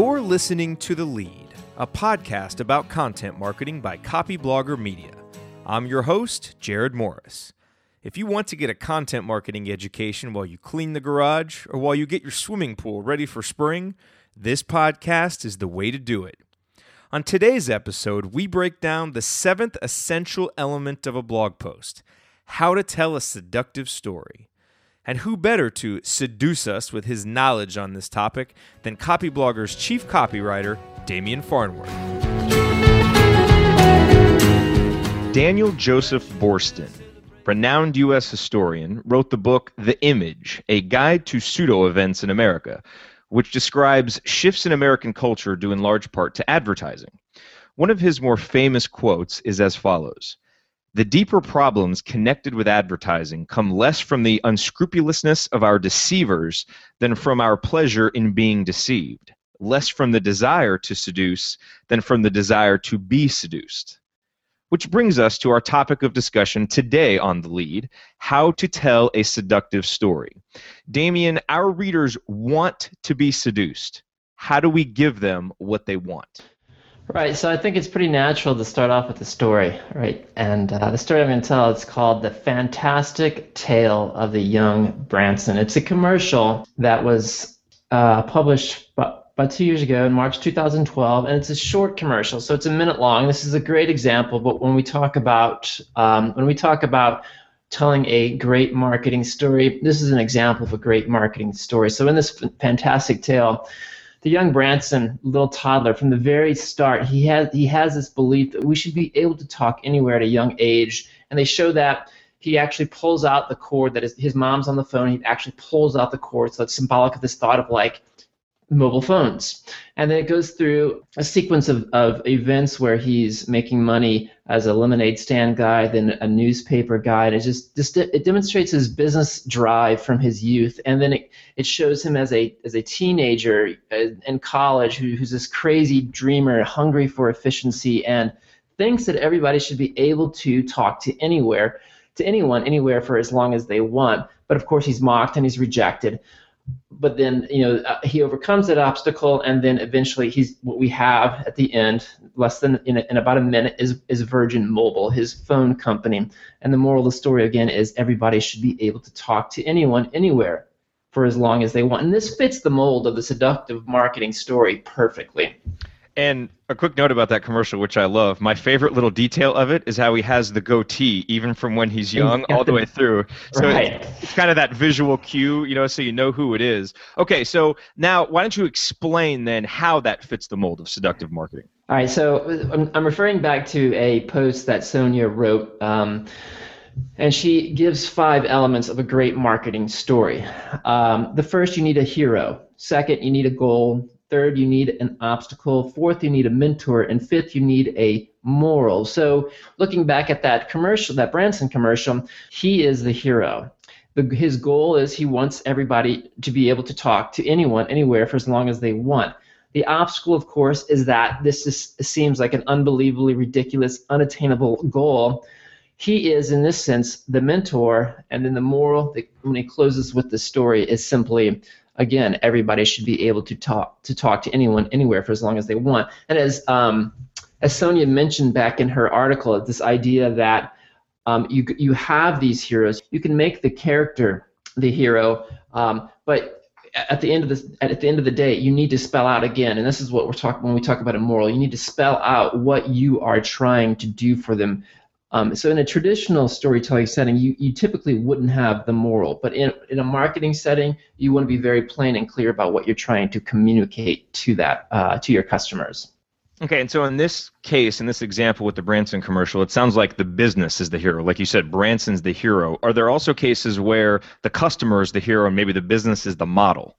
You're listening to The Lead, a podcast about content marketing by CopyBlogger Media. I'm your host, Jared Morris. If you want to get a content marketing education while you clean the garage or while you get your swimming pool ready for spring, this podcast is the way to do it. On today's episode, we break down the seventh essential element of a blog post, how to tell a seductive story. And who better to seduce us with his knowledge on this topic than CopyBlogger's chief copywriter, Damien Farnworth. Daniel Joseph Boorstin, renowned U.S. historian, wrote the book The Image, A Guide to Pseudo-Events in America, which describes shifts in American culture due in large part to advertising. One of his more famous quotes is as follows: "The deeper problems connected with advertising come less from the unscrupulousness of our deceivers than from our pleasure in being deceived, less from the desire to seduce than from the desire to be seduced." Which brings us to our topic of discussion today on The Lead, how to tell a seductive story. Damien, our readers want to be seduced. How do we give them what they want? Right, so I think it's pretty natural to start off with a story, right? And the story I'm going to tell, it's called The Fantastic Tale of the Young Branson. It's a commercial that was published about 2 years ago in March 2012, and it's a short commercial, so it's a minute long. This is a great example, but when we talk about telling a great marketing story, this is an example of a great marketing story. So in this fantastic tale, the young Branson, little toddler, from the very start, he has this belief that we should be able to talk anywhere at a young age, and they show that he actually pulls out the cord that his mom's on the phone. He actually pulls out the cord, so it's symbolic of this thought of like mobile phones. And then it goes through a sequence of events where he's making money as a lemonade stand guy, then a newspaper guy, and it demonstrates his business drive from his youth. And then it shows him as a teenager in college who's this crazy dreamer, hungry for efficiency, and thinks that everybody should be able to talk to anyone, anywhere for as long as they want. But of course he's mocked and he's rejected. But then, he overcomes that obstacle, and then eventually what we have at the end, less than in about a minute, is Virgin Mobile, his phone company. And the moral of the story, again, is everybody should be able to talk to anyone, anywhere, for as long as they want. And this fits the mold of the seductive marketing story perfectly. And a quick note about that commercial, which I love. My favorite little detail of it is how he has the goatee, even from when he's young, all the way through. So right. It's kind of that visual cue, so you know who it is. Okay, so now why don't you explain then how that fits the mold of seductive marketing? All right, so I'm referring back to a post that Sonia wrote, and she gives 5 elements of a great marketing story. The first, you need a hero. Second, you need a goal. Third, you need an obstacle. Fourth, you need a mentor. And fifth, you need a moral. So looking back at that commercial, that Branson commercial, he is the hero. His goal is he wants everybody to be able to talk to anyone, anywhere, for as long as they want. The obstacle, of course, is that this seems like an unbelievably ridiculous, unattainable goal. He is, in this sense, the mentor. And then the moral, when he closes with the story, is simply, again, everybody should be able to talk to anyone, anywhere, for as long as they want. And as Sonia mentioned back in her article, this idea that you have these heroes, you can make the character the hero, but at the end of the day, you need to spell out again. And this is what we're talking when we talk about a moral. You need to spell out what you are trying to do for them. So in a traditional storytelling setting, you typically wouldn't have the moral. But in a marketing setting, you want to be very plain and clear about what you're trying to communicate to to your customers. Okay, and so in this case, in this example with the Branson commercial, it sounds like the business is the hero. Like you said, Branson's the hero. Are there also cases where the customer is the hero and maybe the business is the model?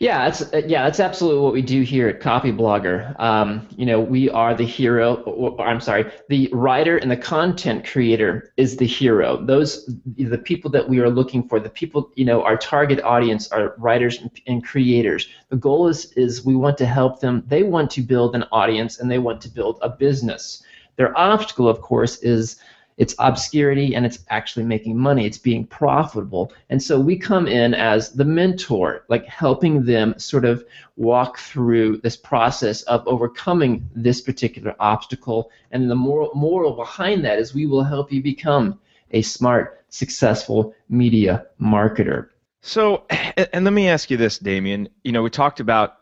Yeah, that's absolutely what we do here at CopyBlogger. We are the hero. The writer and the content creator is the hero. Those the people that we are looking for. The people, our target audience are writers and creators. The goal is we want to help them. They want to build an audience and they want to build a business. Their obstacle, of course, is It's obscurity, and it's actually making money. It's being profitable. And so we come in as the mentor, like helping them sort of walk through this process of overcoming this particular obstacle. And the moral behind that is we will help you become a smart, successful media marketer. So, and let me ask you this, Damien. You know, we talk about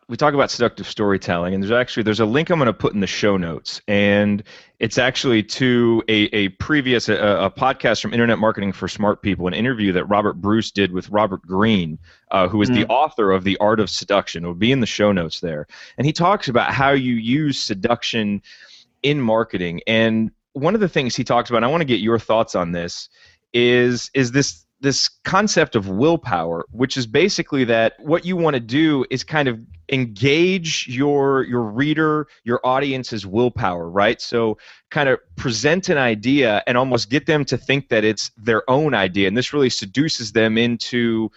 seductive storytelling, and there's a link I'm going to put in the show notes, and it's actually to a previous podcast from Internet Marketing for Smart People, an interview that Robert Bruce did with Robert Greene, who is the author of The Art of Seduction. It'll be in the show notes there, and he talks about how you use seduction in marketing. And one of the things he talks about, and I want to get your thoughts on this, is this concept of willpower, which is basically that what you want to do is kind of engage your reader, your audience's willpower, right? So kind of present an idea and almost get them to think that it's their own idea. And this really seduces them into,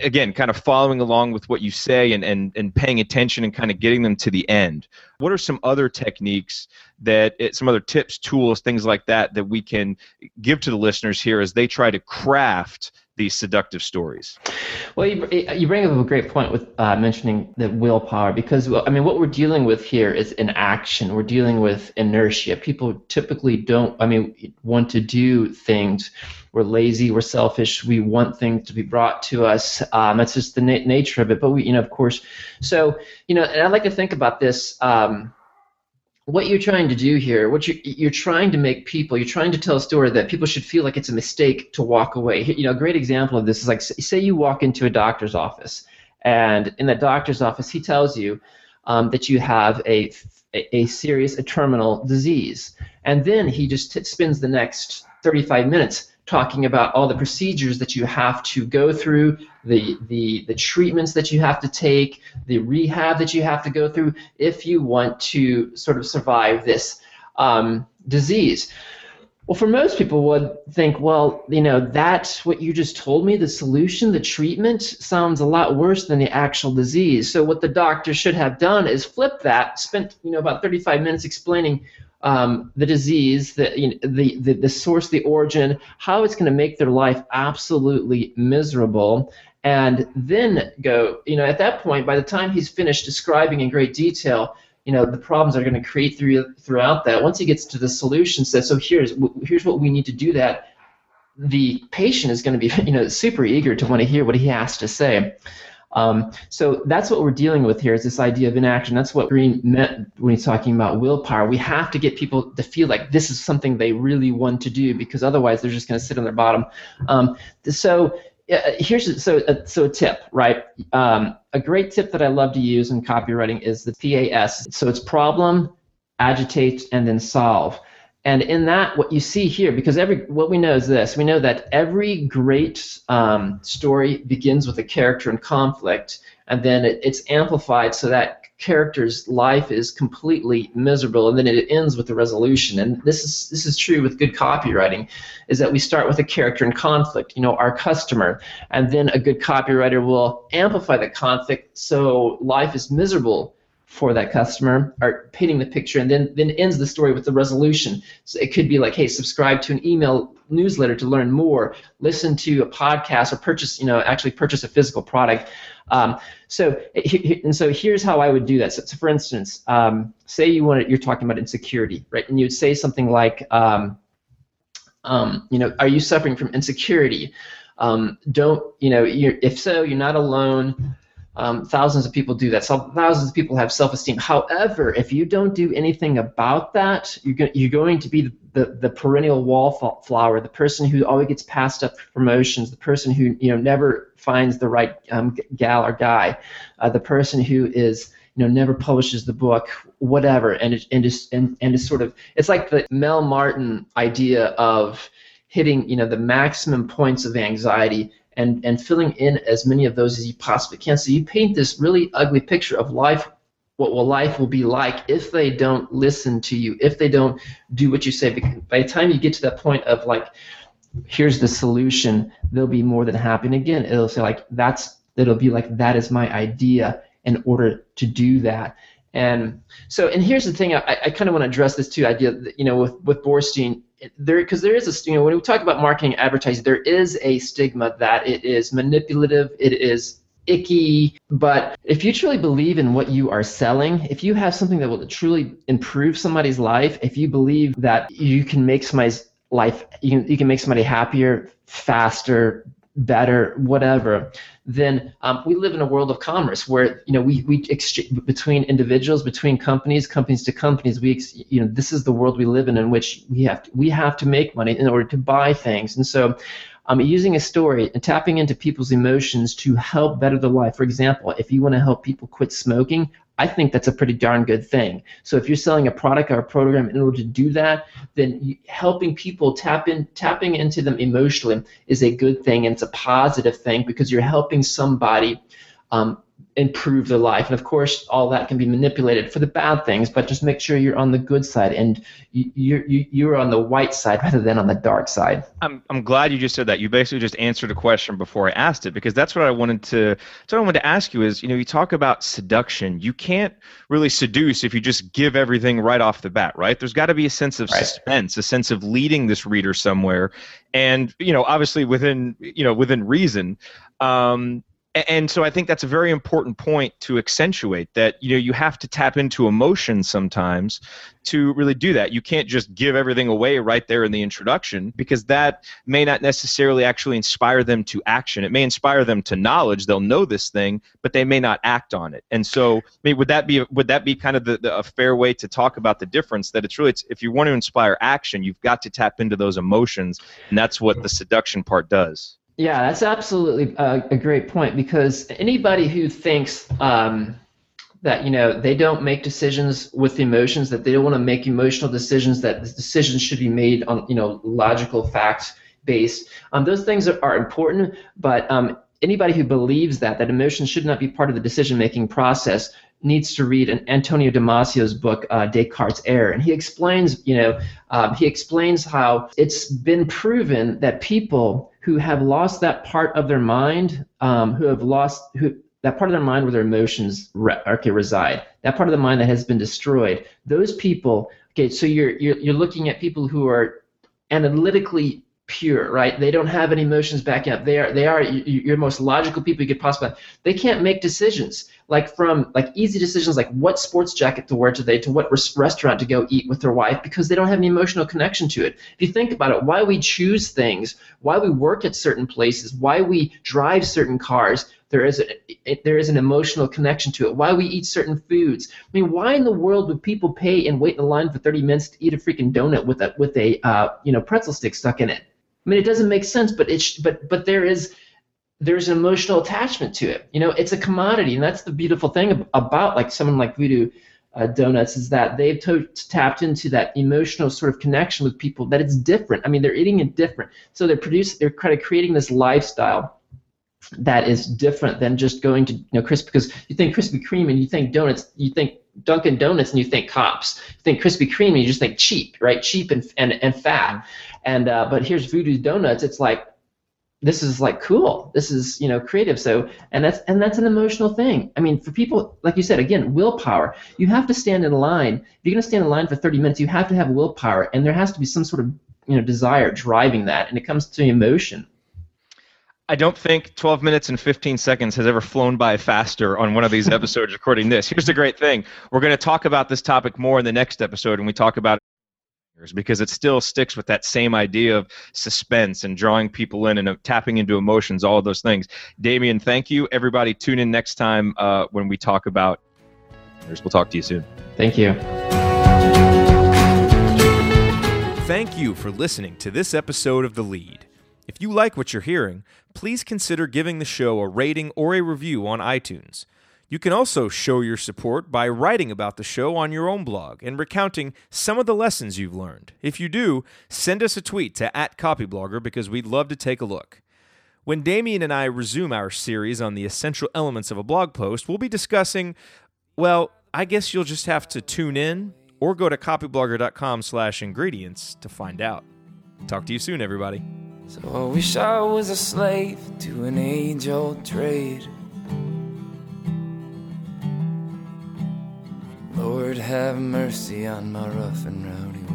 again, kind of following along with what you say and paying attention and kind of getting them to the end. What are some other techniques some other tips, tools, things like that we can give to the listeners here as they try to craft these seductive stories? Well, you bring up a great point with mentioning the willpower, because, well, I mean, what we're dealing with here is inaction. We're dealing with inertia. People typically want to do things. We're lazy. We're selfish. We want things to be brought to us. That's just the nature of it. But we, of course. So, and I like to think about this. What you're trying to do here, you're trying to tell a story that people should feel like it's a mistake to walk away. A great example of this is, like, say you walk into a doctor's office, and in the doctor's office he tells you that you have a terminal disease, and then he just spends the next 35 minutes talking about all the procedures that you have to go through, the treatments that you have to take, the rehab that you have to go through if you want to sort of survive this disease. Well, for most people would think, well, that's what you just told me, the solution, the treatment, sounds a lot worse than the actual disease. So what the doctor should have done is flip that, spent about 35 minutes explaining the disease, the source, the origin, how it's going to make their life absolutely miserable, and then go, at that point, by the time he's finished describing in great detail, the problems are going to create throughout that. Once he gets to the solution, says, so here's what we need to do that, the patient is going to be, super eager to want to hear what he has to say. So that's what we're dealing with here, is this idea of inaction. That's what Greene meant when he's talking about willpower. We have to get people to feel like this is something they really want to do, because otherwise they're just going to sit on their bottom. So a tip, right? A great tip that I love to use in copywriting is the PAS. So it's problem, agitate, and then solve. And in that, what you see here, because what we know is this. We know that every great story begins with a character in conflict, and then it's amplified so that character's life is completely miserable, and then it ends with a resolution. And this is true with good copywriting, is that we start with a character in conflict, our customer, and then a good copywriter will amplify the conflict so life is miserable for that customer, are painting the picture, and then ends the story with the resolution. So it could be like, hey, subscribe to an email newsletter to learn more, listen to a podcast, or purchase a physical product. So here's how I would do that. So for instance, say you're talking about insecurity, right? And you'd say something like, are you suffering from insecurity? If so, you're not alone. Thousands of people do that. So thousands of people have self-esteem. However, if you don't do anything about that, you're going to be the perennial wallflower, the person who always gets passed up for promotions, the person who never finds the right gal or guy, the person who is never publishes the book, whatever, and is sort of, it's like the Mel Martin idea of hitting the maximum points of anxiety. And filling in as many of those as you possibly can. So you paint this really ugly picture of life, life will be like if they don't listen to you, if they don't do what you say. By the time you get to that point of, like, here's the solution, they'll be more than happy. And again, it'll say, like, that is my idea, in order to do that. And here's the thing, I kind of want to address this too, idea that, with Boorstin, because there is a, when we talk about marketing and advertising, there is a stigma that it is manipulative, it is icky. But if you truly believe in what you are selling, if you have something that will truly improve somebody's life, if you believe that you can make somebody's life, you can make somebody happier, faster, better, whatever, then we live in a world of commerce where we exchange between individuals, between companies to companies. This is the world we live in which we have to make money in order to buy things. And so, using a story and tapping into people's emotions to help better their life. For example, if you want to help people quit smoking, I think that's a pretty darn good thing. So if you're selling a product or a program in order to do that, then helping people tapping into them emotionally is a good thing, and it's a positive thing because you're helping somebody improve their life. And of course, all that can be manipulated for the bad things, but just make sure you're on the good side and you're on the white side rather than on the dark side. I'm glad you just said that. You basically just answered a question before I asked it, because that's what I wanted to ask you is, you talk about seduction. You can't really seduce if you just give everything right off the bat, right? There's got to be a sense of suspense, a sense of leading this reader somewhere, and obviously within reason. And so I think that's a very important point to accentuate, that you have to tap into emotion sometimes to really do that. You can't just give everything away right there in the introduction, because that may not necessarily actually inspire them to action. It may inspire them to knowledge. They'll know this thing, but they may not act on it. And so would that be kind of a fair way to talk about the difference, that it's if you want to inspire action, you've got to tap into those emotions, and that's what the seduction part does. Yeah, that's absolutely a great point, because anybody who thinks that they don't make decisions with emotions, that they don't want to make emotional decisions, that the decisions should be made on logical, fact based, those things are important. But anybody who believes that emotions should not be part of the decision making process needs to read Antonio Damasio's book, Descartes' Error, and he explains how it's been proven that people who have lost that part of their mind, that part of their mind where their emotions reside, that part of the mind that has been destroyed. Those people, okay, so you're looking at people who are analytically pure, right? They don't have any emotions backing up. They are your most logical people you could possibly have. They can't make decisions like easy decisions, like what sports jacket to wear today, to what restaurant to go eat with their wife, because they don't have an emotional connection to it. If you think about it, why we choose things, why we work at certain places, why we drive certain cars, there is an emotional connection to it. Why we eat certain foods. I mean, why in the world would people pay and wait in line for 30 minutes to eat a freaking donut with a pretzel stick stuck in it? I mean, it doesn't make sense, but there's an emotional attachment to it. It's a commodity, and that's the beautiful thing about someone like Voodoo Donuts, is that they've tapped into that emotional sort of connection with people, that it's different. I mean, they're eating it different. So they're kind of creating this lifestyle that is different than just going to because you think Krispy Kreme and you think donuts, you think Dunkin' Donuts and you think cops. You think Krispy Kreme and you just think cheap, right? Cheap and fat. And but here's Voodoo Donuts. It's like, this is like cool. This is creative. So and that's an emotional thing. I mean, for people, like you said, again, willpower. You have to stand in line. If you're going to stand in line for 30 minutes, you have to have willpower, and there has to be some sort of desire driving that. And it comes to emotion. I don't think 12 minutes and 15 seconds has ever flown by faster on one of these episodes recording this. Here's the great thing. We're going to talk about this topic more in the next episode when we talk about it, because it still sticks with that same idea of suspense and drawing people in and tapping into emotions, all of those things. Damien, thank you. Everybody, tune in next time when we talk about it. We'll talk to you soon. Thank you. Thank you for listening to this episode of The Lead. If you like what you're hearing, please consider giving the show a rating or a review on iTunes. You can also show your support by writing about the show on your own blog and recounting some of the lessons you've learned. If you do, send us a tweet to @CopyBlogger, because we'd love to take a look. When Damien and I resume our series on the essential elements of a blog post, we'll be discussing, well, I guess you'll just have to tune in or go to copyblogger.com/ingredients to find out. Talk to you soon, everybody. So I wish I was a slave to an age-old trade. Lord, have mercy on my rough and rowdy